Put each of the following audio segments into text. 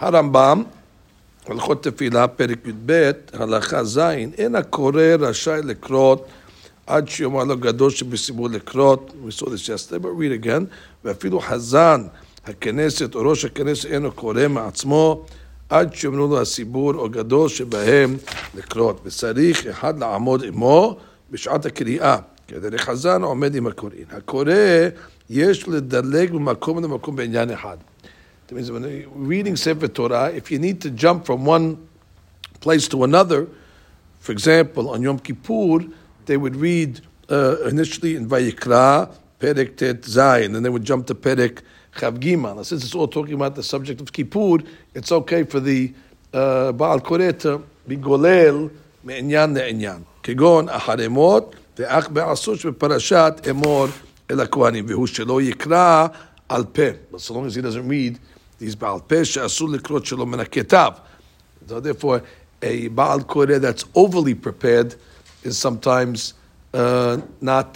Harambam, הלכות תפילה, פרק י"ב, הלכה ז', אין הקורא רשאי לקרות עד שיאמר לו גדול שבסימו לקרות, ואפילו חזן הכנסת או ראש הכנסת אינו קורא מעצמו, עד שיאמרו לו הסיבור או גדול שבהם לקרות, וצריך אחד לעמוד עמו בשעת הקריאה, כדי לחזן עומד עם הקוראים. הקורא יש לדלג ממקום למקום בעניין אחד. That means when you're reading Sefer Torah, if you need to jump from one place to another, for example, on Yom Kippur, they would read initially in Vayikra, Perek Tet Zayin, and they would jump to Perek Chav. Since it's all talking about the subject of Kippur, it's okay for the Baal Koreh to be golel me'inyan le'inyan. Kegon aharemot ve'ach be'asush ve'parashat emor el ha'kohanim ve'hu shelo yikra al peh. But so long as he doesn't read these Baal Pesha, Asur Likrot Shalom and Aketav. So therefore, a Baal Koreh that's overly prepared is sometimes not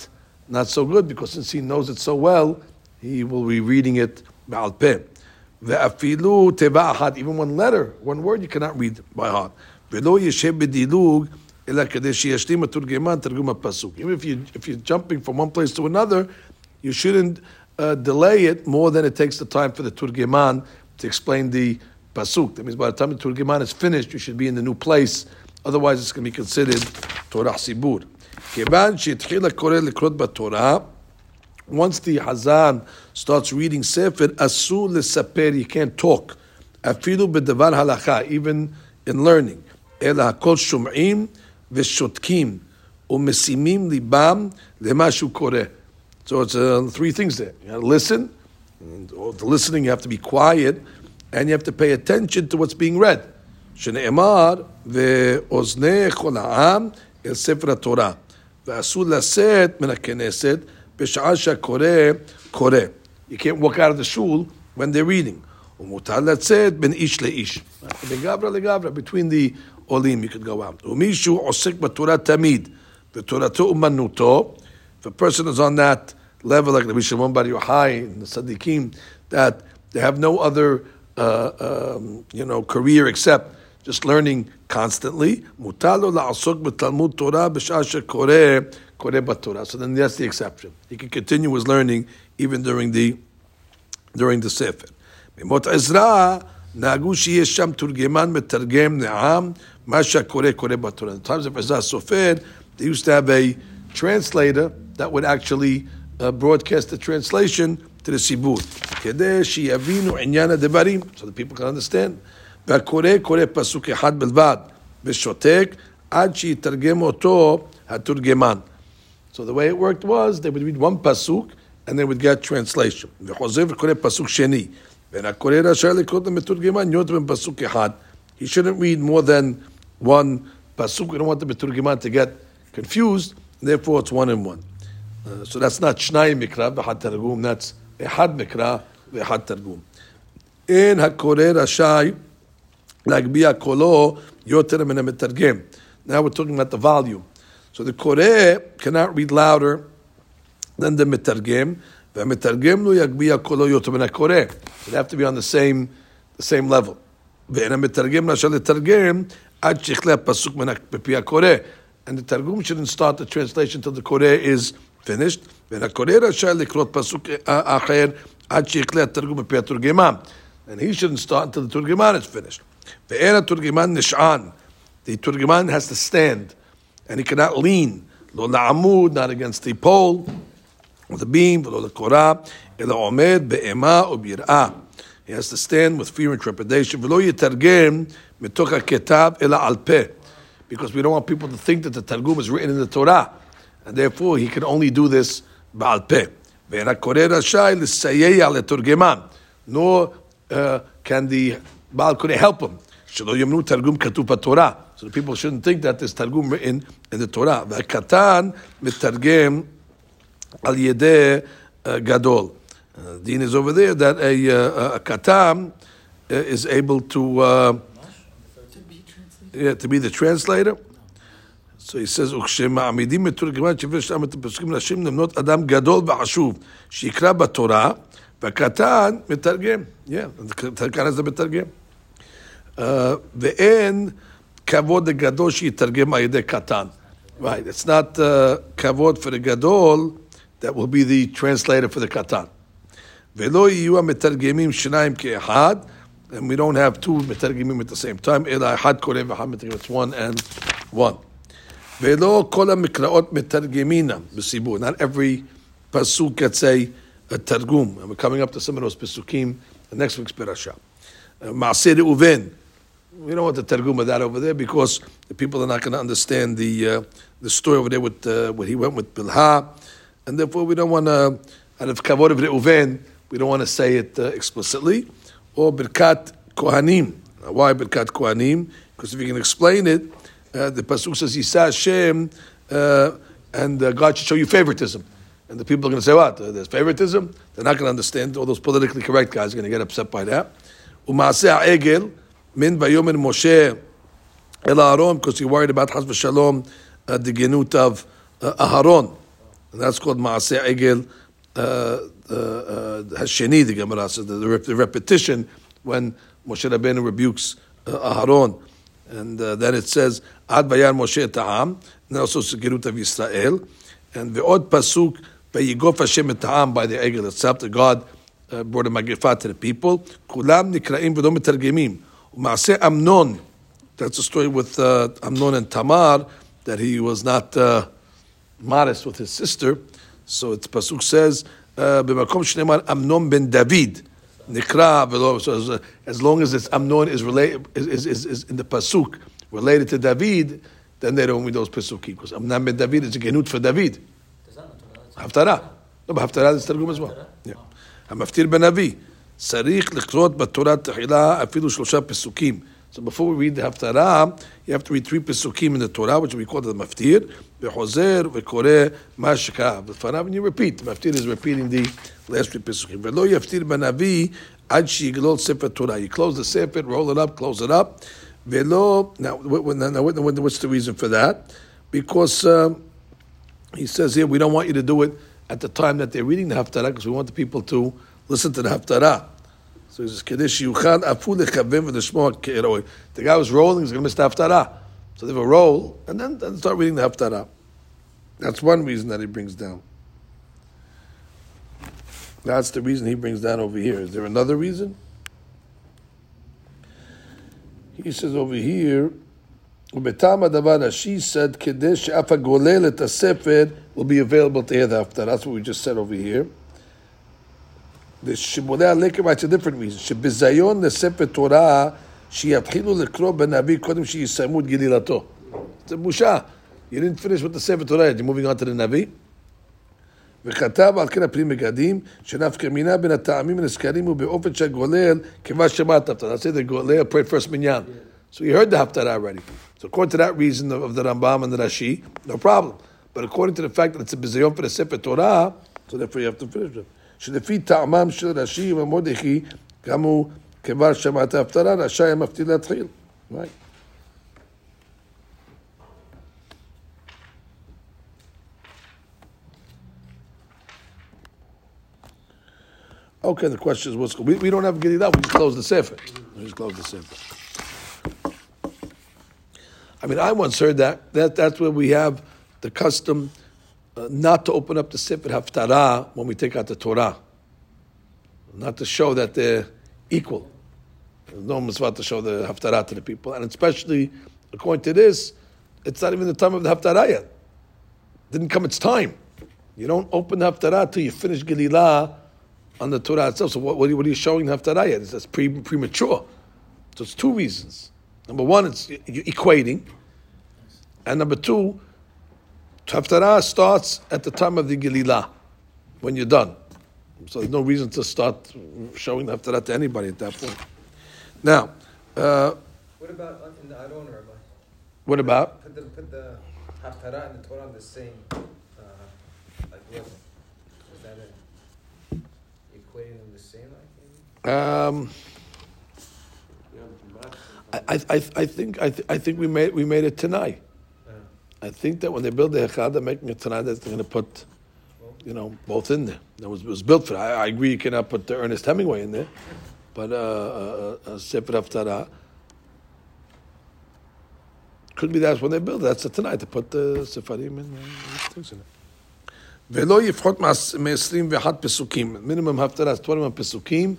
so good, because since he knows it so well, he will be reading it Baal Peh. Ve'afilu teva ahad, even one letter, one word, you cannot read by heart. Ve'lo yesheh b'dilug ela kadeh sheyashlim turgiman turgum pasuk. Even if you're jumping from one place to another, you shouldn't delay it more than it takes the time for the Turgiman to explain the pasuk. That means by the time the Turgiman is finished, you should be in the new place. Otherwise, it's going to be considered Torah Sibur. Once the Hazan starts reading Sefer, Asur lesaper, you can't talk. Afilu b'davar halakha, even in learning. Ela hakol shum'im v'shotkim u'mesimim libam lemashu koreh. So it's three things there. You have to listen, and the listening you have to be quiet, and you have to pay attention to what's being read. Shne'emar ve'oznei kol ha'am el sefer Torah ve'asur la'set min ha'kneset b'sha'a she'koreh koreh. You can't walk out of the shul when they're reading. Umutar la'set ben ish le'ish. Legavra legavra, between the olim you could go out. Umishu osek b'Torah tamid v'Torato umanuto. If a person is on that level, like the Bishamon Bar Yochai and the Sadiqim, that they have no other, career except just learning constantly. Mutalo la'asok b'talmud Torah b'shasher koreh b'Torah. So then that's the exception. He can continue his learning even during the sefer. Mimot Ezra nagu sheyesh sham turgeman metargem ne'am masha koreh b'Torah. In the times of Ezra Sofed, they used to have a translator that would actually broadcast the translation to the sibur, so the people can understand. So the way it worked was they would read one pasuk and they would get translation. He shouldn't read more than one pasuk. We don't want the Metargem to get confused. Therefore, it's one and one. So that's not Shnai Mikra v'Echad Targum, that's Echad Mikra v'Echad Targum. In HaKoreh Rashai, Lagbiya Kolo, Yoter Min HaMetargem. Now we're talking about the volume. So the Koreh cannot read louder than the Metargem. V'HaMetargem Lo Yagbiya Kolo Yoter Min HaKoreh. So they have to be on the same level. V'Ein HaMetargem Rashai L'Targem, Ad Shechle HaPasuk Min HaPi HaKoreh. And the Targum shouldn't start the translation till the Koreh is finished. And he shouldn't start until the Turgiman is finished. The Turgiman has to stand, and he cannot lean. Not against the pole, or the beam, he has to stand with fear and trepidation. Because we don't want people to think that the Targum is written in the Torah. And therefore, he can only do this Ba'al Peh. Nor can the Baal Koreh help him. So the people shouldn't think that this Targum written in the Torah. The deen is over there that a Katan is able to be the translator. So he says, Adam Gadol. Yeah, the Katan is the Metargem. ואין כבוד לגדול שיתרגם על ידי קטן. Right, it's not כבוד for the גדול, that will be the translator for the קטן. ולא יהיו המתרגמים שניים כאחד, and we don't have two מתרגמים at the same time, אלא אחד קורא ואחד מתרגם, it's one and one. ולא כל המקראות מתרגמינה בסיבור. Not every pasuk gets a targum. And we're coming up to some of those pasukim the next week's parasha. Maaseh Reuven. We don't want the targum of that over there because the people are not going to understand the story over there with what he went with Bilhah, and therefore we don't want to out of kavod of Reuven. We don't want to say it explicitly. Or Birkat Kohanim. Now, why Birkat Kohanim? Because if you can explain it. The pasuk says, "Yisa Hashem," and God should show you favoritism. And the people are going to say, "What? There's favoritism." They're not going to understand. All those politically correct guys are going to get upset by that. U'Maaseh Egel min vayomer Moshe el Aaron, because he worried about Chas v'Shalom the genut of Aharon, and that's called Maaseh Egel Hasheni. The Gemara says the repetition when Moshe Rabbeinu rebukes Aharon. And then it says, Ad Vayar Moshe Ta'am, and also Segirut of Yisrael, and Ve'od Pasuk, Ve'yigof Hashem et Ta'am, by the Egel itself, the God brought a magifat to the people. Kulam Nikraim V'dom Metargemim. Maase Amnon, that's a story with Amnon and Tamar, that he was not modest with his sister. So it's Pasuk says, B'makom Shneimar Amnon ben David. Nikra, as long as it's Amnon is related, is in the pasuk related to David, then they don't read those pasukim because Amnon ben David is a genut for David. Haftara, no, but Haftara is targum as well. Yeah, Mafetir ben Avi, sarich l'chzot b'Torah Tehila afilu shlosha pasukim. So before we read the Haftara, you have to read three pasukim in the Torah, which we call the Mafetir, v'chozer v'koreh mashka v'fanav, and you repeat. The Mafetir is repeating the last three pasukim. V'lo yaftir b'navi ad shi'yiglol sefer Torah. You close the sefer, roll it up, close it up. V'lo, now what's the reason for that? Because he says here, we don't want you to do it at the time that they're reading the Haftara, because we want the people to listen to the Haftara. So he says, the guy was rolling, he's going to miss the Haftara. So they have a roll, and then start reading the Haftara. That's one reason that he brings down. That's the reason he brings down over here. Is there another reason? He says over here, she said, will be available to hear the Haftara. That's what we just said over here. The Shibbolei Alekim writes a different reason. Shebizayon Nesepet Torah sheyachilu lekro benavi kodem sheyisamud Gililato. It's a busha. You didn't finish with the Sefer Torah. You're moving on to the Navi. וכתב על כן הפנים מגדים שנפקא מינה בין הטעמים הנזכרים ובאופן שהגולל כמה שמעת הפטרה. I say the Golel prayed first minyan. So you heard the Haftara already. So according to that reason of the Rambam and the Rashi, no problem. But according to the fact that it's a bizayon for the Sefer Torah, so therefore you have to finish it. שלפי טעמם של רש"י ומרדכי, גם הוא כבר שמע את ההפטרה, רשאי היה מפטיר להתחיל. Okay, the question is, what's going on? We don't have Gililah, we just close the sefer. I mean, I once heard that's where we have the custom not to open up the Sefer haftara when we take out the Torah. Not to show that they're equal. There's no mitzvah to show the haftara to the people. And especially, according to this, it's not even the time of the haftara yet. It didn't come its time. You don't open the haftara until you finish Gililah on the Torah itself. So what are you showing the haftara yet? That's premature. So it's two reasons. Number one, it's you're equating. And number two, Haftara starts at the time of the Gililah, when you're done. So there's no reason to start showing the Haftara to anybody at that point. Now, what about in the Aron, Rabbi? What about? Put the Haftara and the Torah on the same level. Is that it? Equating them the same, like, I think we made it tonight. I think that when they build the Hechad, they're making a Tanai that they're going to put, both in there. That was built for that. I agree you cannot put the Ernest Hemingway in there, but Sefer Haftara, Could be that's when they built it. That's the tonight to put the Sefarim and things in it. Velo yifchot me'esrim v'hat pesukim. Minimum haftara is 21 pesukim,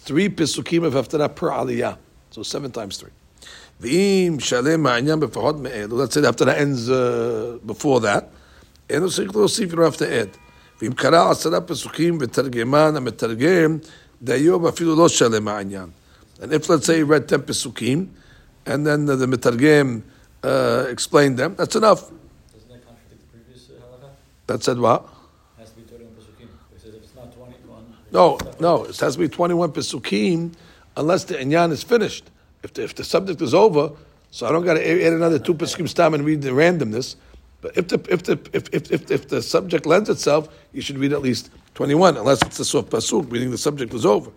3 pesukim of haftara per aliyah. So 7 times 3. V'im shalem ha'anyan b'fahot me'elu. Let's say the haftara ends before that. And also you can see if you have to add. V'im kara 10 pesukim v'tergeman ha'metargem dayo b'afilu lo shalem ha'anyan. And if let's say you read 10 pesukim, and then the Metargem explained them, that's enough. Doesn't that contradict the previous halakha? That said what? It has to be 21 pesukim. It says if it's not 21... No, it has to be 21 pesukim unless the inyan is finished. If the subject is over, so I don't got to add another 2 pesukim stam and read the randomness. But if the subject lends itself, you should read at least 21, unless it's the soft pasuk, meaning the subject was over.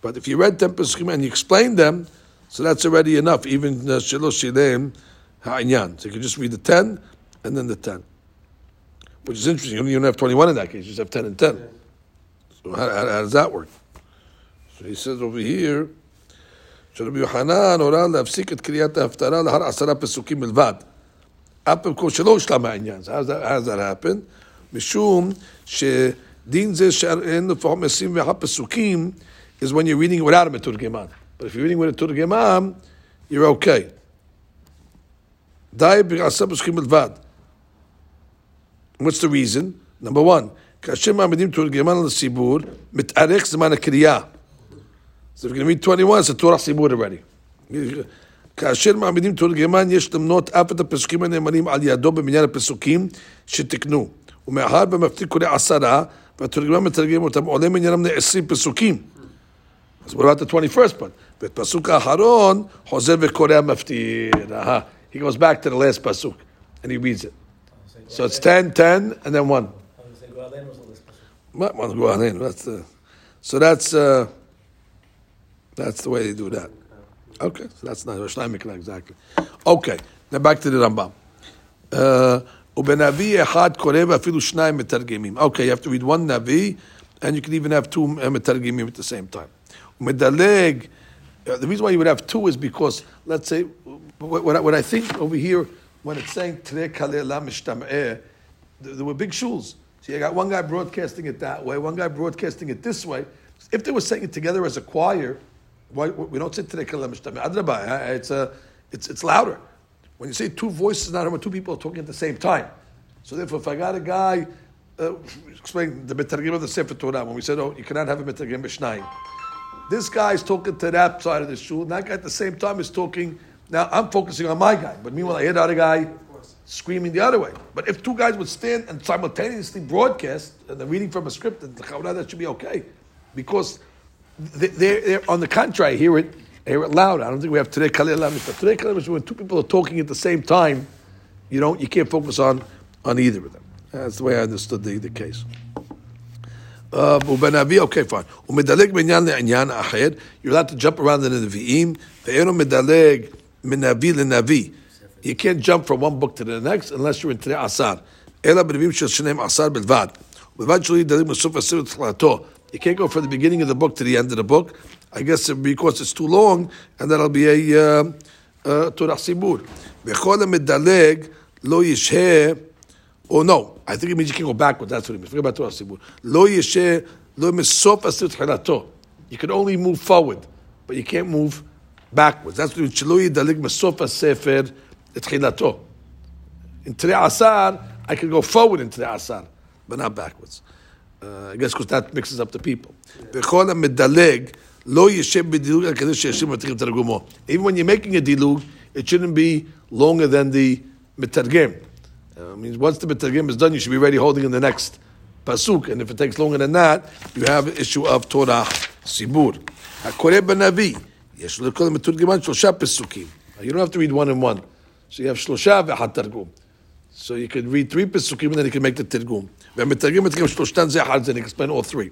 But if you read 10 pesukim and you explained them, so that's already enough, even Shilosh Shilem Ha'inyan. So you can just read the 10 and then the 10. Which is interesting. You don't have 21 in that case. You just have 10 and 10. So how does that work? So he says over here, How does that happen? Mishum Shedin Ze She'en Fahom Esim Veha Pesukim is when you're reading without a Meturgeman. But if you're reading with a Turgiman, you're okay. What's the reason? Number 1. So if you're going to read 21, it's a Torah Sibur already. So what about the 21st part? He goes back to the last pasuk and he reads it. So it's 10, 10, and then 1. That's the way they do that. Okay, so that's not Rosh Chodesh exactly. Okay, now back to the Rambam. Okay, you have to read 1 Navi, and you can even have 2 Metargimim at the same time. The reason why you would have 2 is because, let's say, what I think over here, when it's saying, there were big shuls. So you got one guy broadcasting it that way, one guy broadcasting it this way. If they were saying it together as a choir, why we don't say, it's louder. When you say 2 voices, not when 2 people are talking at the same time. So therefore, if I got a guy, explain the Metargem of the Sefer Torah, when we said, you cannot have a Metargem Mishnayim. This guy is talking to that side of the shul, and that guy at the same time is talking. Now I'm focusing on my guy, but meanwhile I hear the other guy screaming the other way. But if 2 guys would stand and simultaneously broadcast, and they're reading from a script, that should be okay. Because they're on the contrary, I hear it loud. I don't think we have today Kalila Mishra. Today Kalila Mishra, when 2 people are talking at the same time, you can't focus on either of them. That's the way I understood the case. Okay, fine. You're allowed to jump around in the Nevi'im. You can't jump from one book to the next unless you're in Tri asar. You can't go from the beginning of the book to the end of the book. I guess because it's too long, and that'll be a Torah Sibur. Oh no, I think it means you can go backwards. That's what it means. Forget about Torah Sibur. Lo yesheh, lo mesof asir tchilato. You can only move forward, but you can't move backwards. That's what it means. Lo yidalig mesof asefer tchilato. In Tri asar, I can go forward in Tri asar, but not backwards. I guess because that mixes up the people. Bechol medaleg lo yesheh b'dilug hakadosh yeshim v'tichim targumo. Even when you're making a dilug, it shouldn't be longer than the metargem. Means once the Metargem is done, you should be ready holding in the next pasuk. And if it takes longer than that, you have an issue of Torah Sibur. HaKoreh b'Navi, Yesh l'kol Metargeman shlosha pesukim. You don't have to read 1 and 1. So you have shlosha v'echad targum. So you can read 3 pesukim and then you can make the targum. V'metargem shloshtan zechad, and you can explain all 3.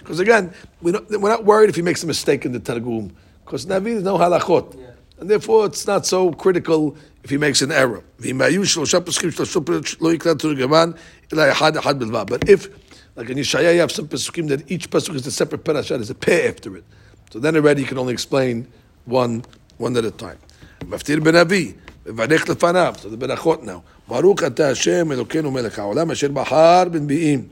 Because again, we're not worried if he makes a mistake in the targum. Because Navi is no halachot. Yeah. And therefore, it's not so critical if he makes an error. But if, like in Yeshaya, you have some pesukim that each pasuk is a separate parasha, there's a peh after it. So then already you can only explain one at a time. Mafetir ben avi, מברך לפניו, זה ברכות נאו. ברוך אתה השם אלוקינו מלך העולם אשר בחר בנביאים.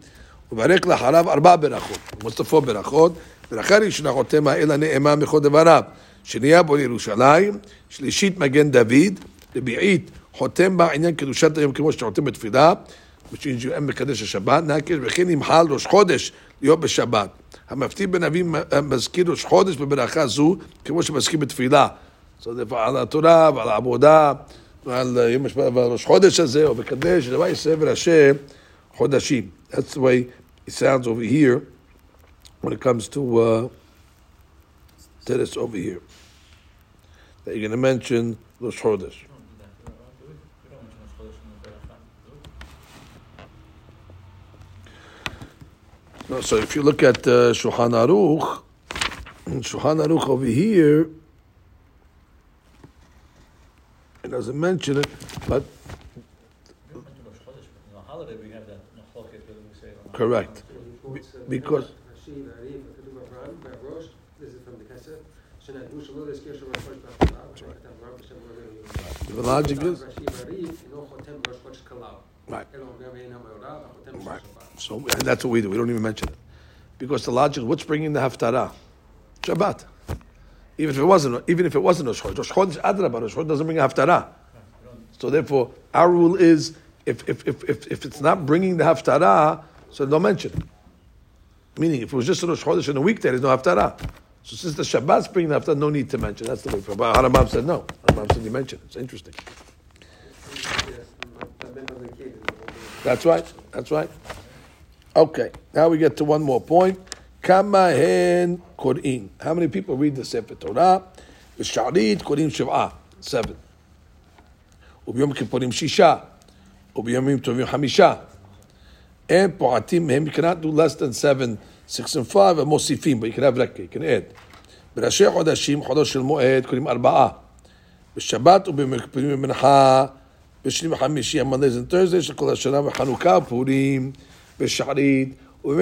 וברך לאחריו ארבע ברכות. מוספו ברכות. ברכה ראשונה חותם האל הנאמן בכל דבריו. שנייה בונה ירושלים. שלישית מגן דוד. רביעית חותם בה עניין קדושת היום כמו שחותם בתפילה. ושאין מקדש השבת. נקש וכן ימחל ראש חודש להיות בשבת. המפטיר בנביא מזכיר ראש חודש בברכה זו כמו שמזכיר בתפילה. על התורה ועל העבודה ועל יום השבת ועל ראש חודש הזה ובקדש דבר ספר השם חודשים. That's the way it sounds over here when it comes to this over here that you're going to mention Rosh Chodesh. No, so if you look at Shulchan Aruch, over here, it doesn't mention it, but correct. Because the logic is right. So and that's what we do. We don't even mention it because the logic is what's bringing the haftara, Shabbat. Even if it wasn't Rosh Chodesh, Rosh Chodesh Adrabah, Rosh Chodesh doesn't bring a Haftarah. So therefore, our rule is if it's not bringing the Haftarah, so don't mention it. Meaning, if it was just Rosh Chodesh in a week, there is no Haftarah. So since the Shabbat's bringing the Haftarah, no need to mention. That's the way. But Rambam said no. Rambam said you mention. It's interesting. That's right. Okay, now we get to one more point. Kamahen Korin. How many people read the Sefer Torah? Sharit Korin Shiv'ah. 7. Ubiyom Kippurim Shisha. Ubiyomim Tovim Hamisha. And Po'atim Mehem. You cannot do less than 7, 6 and 5. And Mosifim. But you can have Rekka. You can add. Berasheh Chodashim. Chodosh Shel Moed. Korim 4. B'Shabbat Ubiyom Kippurim Mincha. B'Shnim Hamishi. On Mondays and Thursdays. Shekol HaShanah. V'Chanukah Purim. B'Sharit. So you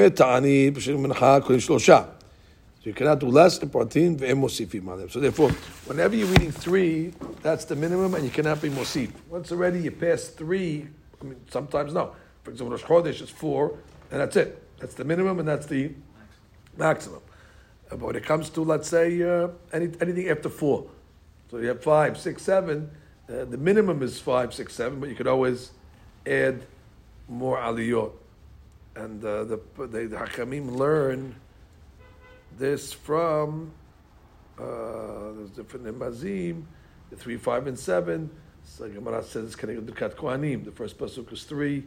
cannot do less than 14. So therefore, whenever you're reading 3, that's the minimum, and you cannot be mosif. Once already you pass 3, I mean, sometimes no. For example, Rosh Chodesh is 4, and that's it. That's the minimum, and that's the maximum. But when it comes to, let's say, anything after 4, so you have 5, 6, 7. The minimum is 5, 6, 7, but you could always add more aliyot. And the Hakamim learn this from there's different Mazim, the 3, 5, and 7. So Gemara says it's connected to Kat Kohanim. The first pasuk is 3,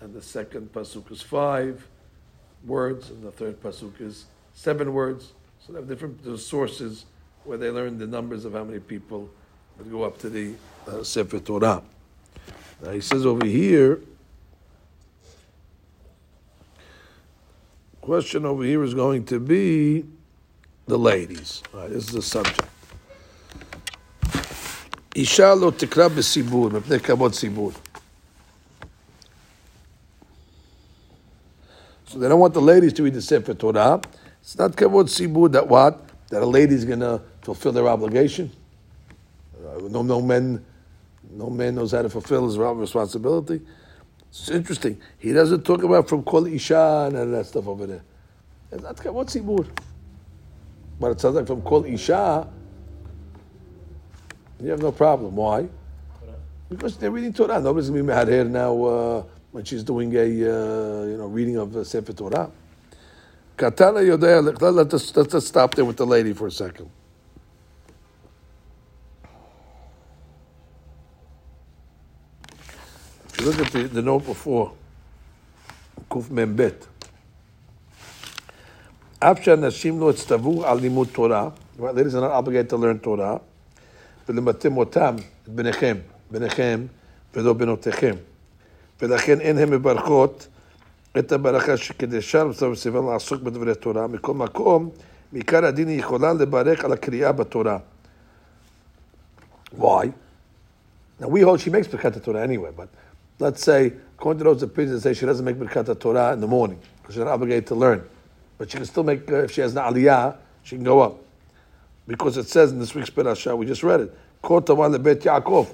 and the second pasuk is 5 words, and the third pasuk is 7 words. So they have different sources where they learn the numbers of how many people that go up to the Sefer Torah. Now he says over here. Question over here is going to be the ladies. All right, this is the subject. Isha lo tikra b'sibur, mepnei kavod sibur. So they don't want the ladies to read the Sefer Torah. It's not kavod sibur that what? That a lady's going to fulfill their obligation. No man knows how to fulfill his responsibility. It's interesting. He doesn't talk about from Kol Isha and all that stuff over there. It's not Kavod Sibur. But it sounds like from Kol Isha, you have no problem. Why? Because they're reading Torah. Nobody's going to be mad here now when she's doing a reading of Sefer Torah. Katana Yodea. Let's stop there with the lady for a second. Look at the note before. Kuf Membet. Afsha Nashim lo etstavu al limud Torah. Ladies are not obligated to learn Torah. V'lematem otam et benechem v'lo benotechem. V'lachen en hem mebarchot et habaraka shekedeshar v'sevan la'asok b'dvrei Torah. Mikol makom mikar adin yichola lebarek al hakri'a b'Torah. Why? Now we hold she makes Birkat Torah anyway, but let's say, according to those opinions, they say she doesn't make Birkat Torah in the morning because she's not obligated to learn. But she can still make, if she has an aliyah, she can go up. Because it says in this week's Perashah, we just read it, Kol Tova leBeit Yaakov,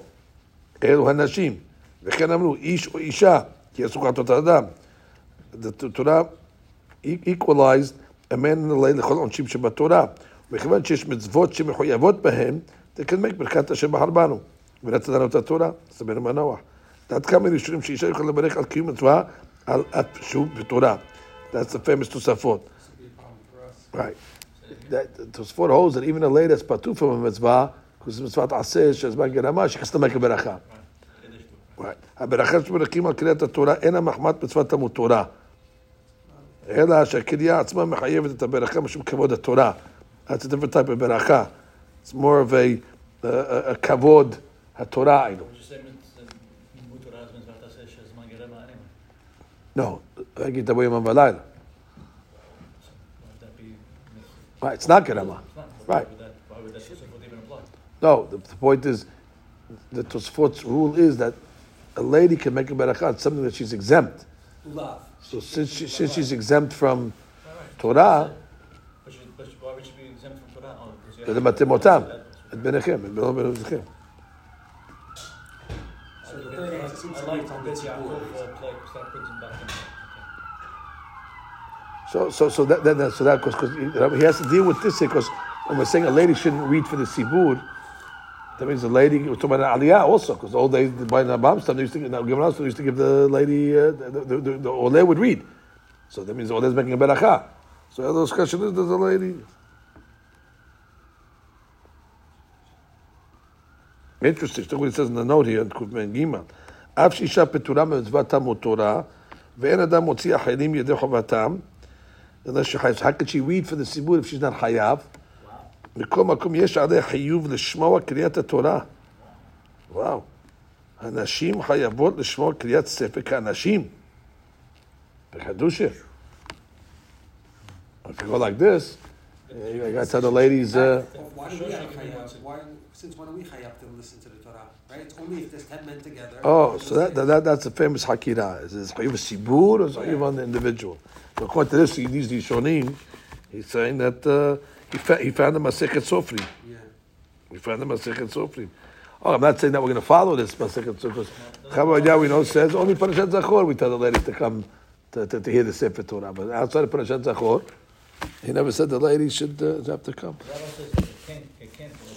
אלו הנשים, וכן אמרו, איש או אישה, כי אסור לעטות האדם. התורה equalized a man and a lay לכל עונשים שבתורה, ומכיוון שיש מצוות שמחויבות בהן, they can make ברכת השם בחר בנו, ונתנה את התורה, סבנו מנוח. עד כמה ראשונים שאישה יוכל לברך על קיום מצווה, על שוב בתורה. That's the famous Tosafot. Right. Tosafot holds that even a lady that's patu from a mitzvah, because the mitzvah ta'aseh, she has been gerama, she can still make a beracha. Right. Ha-beracha shemerakim al kriyat ha-Torah, ena mahmat mitzvah tamut Torah. Ela ha-shakiriyah atzma mechayevet et ha-beracha, mishum kavod ha-Torah. That's a different type of beracha. It's more of a kavod ha-Torah, I know. No, I get away on Valayla. Right, it's not Gerama. Right. Why would that even apply? No, the point is, the Tosfot's rule is that a lady can make a berachah, something that she's exempt. So since she's exempt from Torah, but why would she be exempt from Torah? So the third answer seems to be from this So that he has to deal with this here, because when we're saying a lady shouldn't read for the sibur, that means a lady, we're talking about aliyah also, because all days by the Rambam's time, they used to give the lady, the oleh would read. So that means the oleh is making a beracha. So the discussion is, there's a lady. Interesting, look what it says in the note here, in Kufman Gimel. Av sheisha petura mitzvah tamut Torah, ve'en adam motzi acherim yedei chovatam. Unless she chayav, how can she read for the sibur if she's not chayav? Mikol makom yesh alei chiyuv l'shmoa kriyat haTorah. Wow, hanashim chayavot l'shmoa kriyat sefer hanashim. Bechadusha. If you go like this, I got to tell the ladies. Why do we chayav? Since when are we chayav to listen to the Torah? Right? It's only if there's 10 men together. Oh, so that's a famous hakira. Is it chayav sibur or chayav on the individual? According to this, these Yishonim, he's saying that he found the Masechet Sofrim. Yeah. He found the Masechet Sofrim. Oh, I'm not saying that we're going to follow this Masechet Sofrim. Chabad Yah, we know, says only Parashat Zachor we tell the ladies to come to hear the Sefer Torah. But outside of Parashat Zachor, he never said the ladies should have to come. Rabbi says it can't go,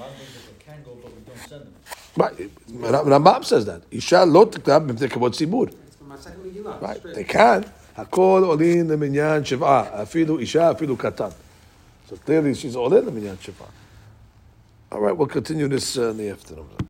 right? Rabbi says it can go, but we don't send them. Right. Rambam says that. Isha lo tiktab b'mtei kavod sibur. It's from Masechet Megillah. Right. They can. Hakol olin the minyan shivah. Afilu isha, afilu katan. So clearly she's olin the minyan shivah. All right, we'll continue this in the afternoon.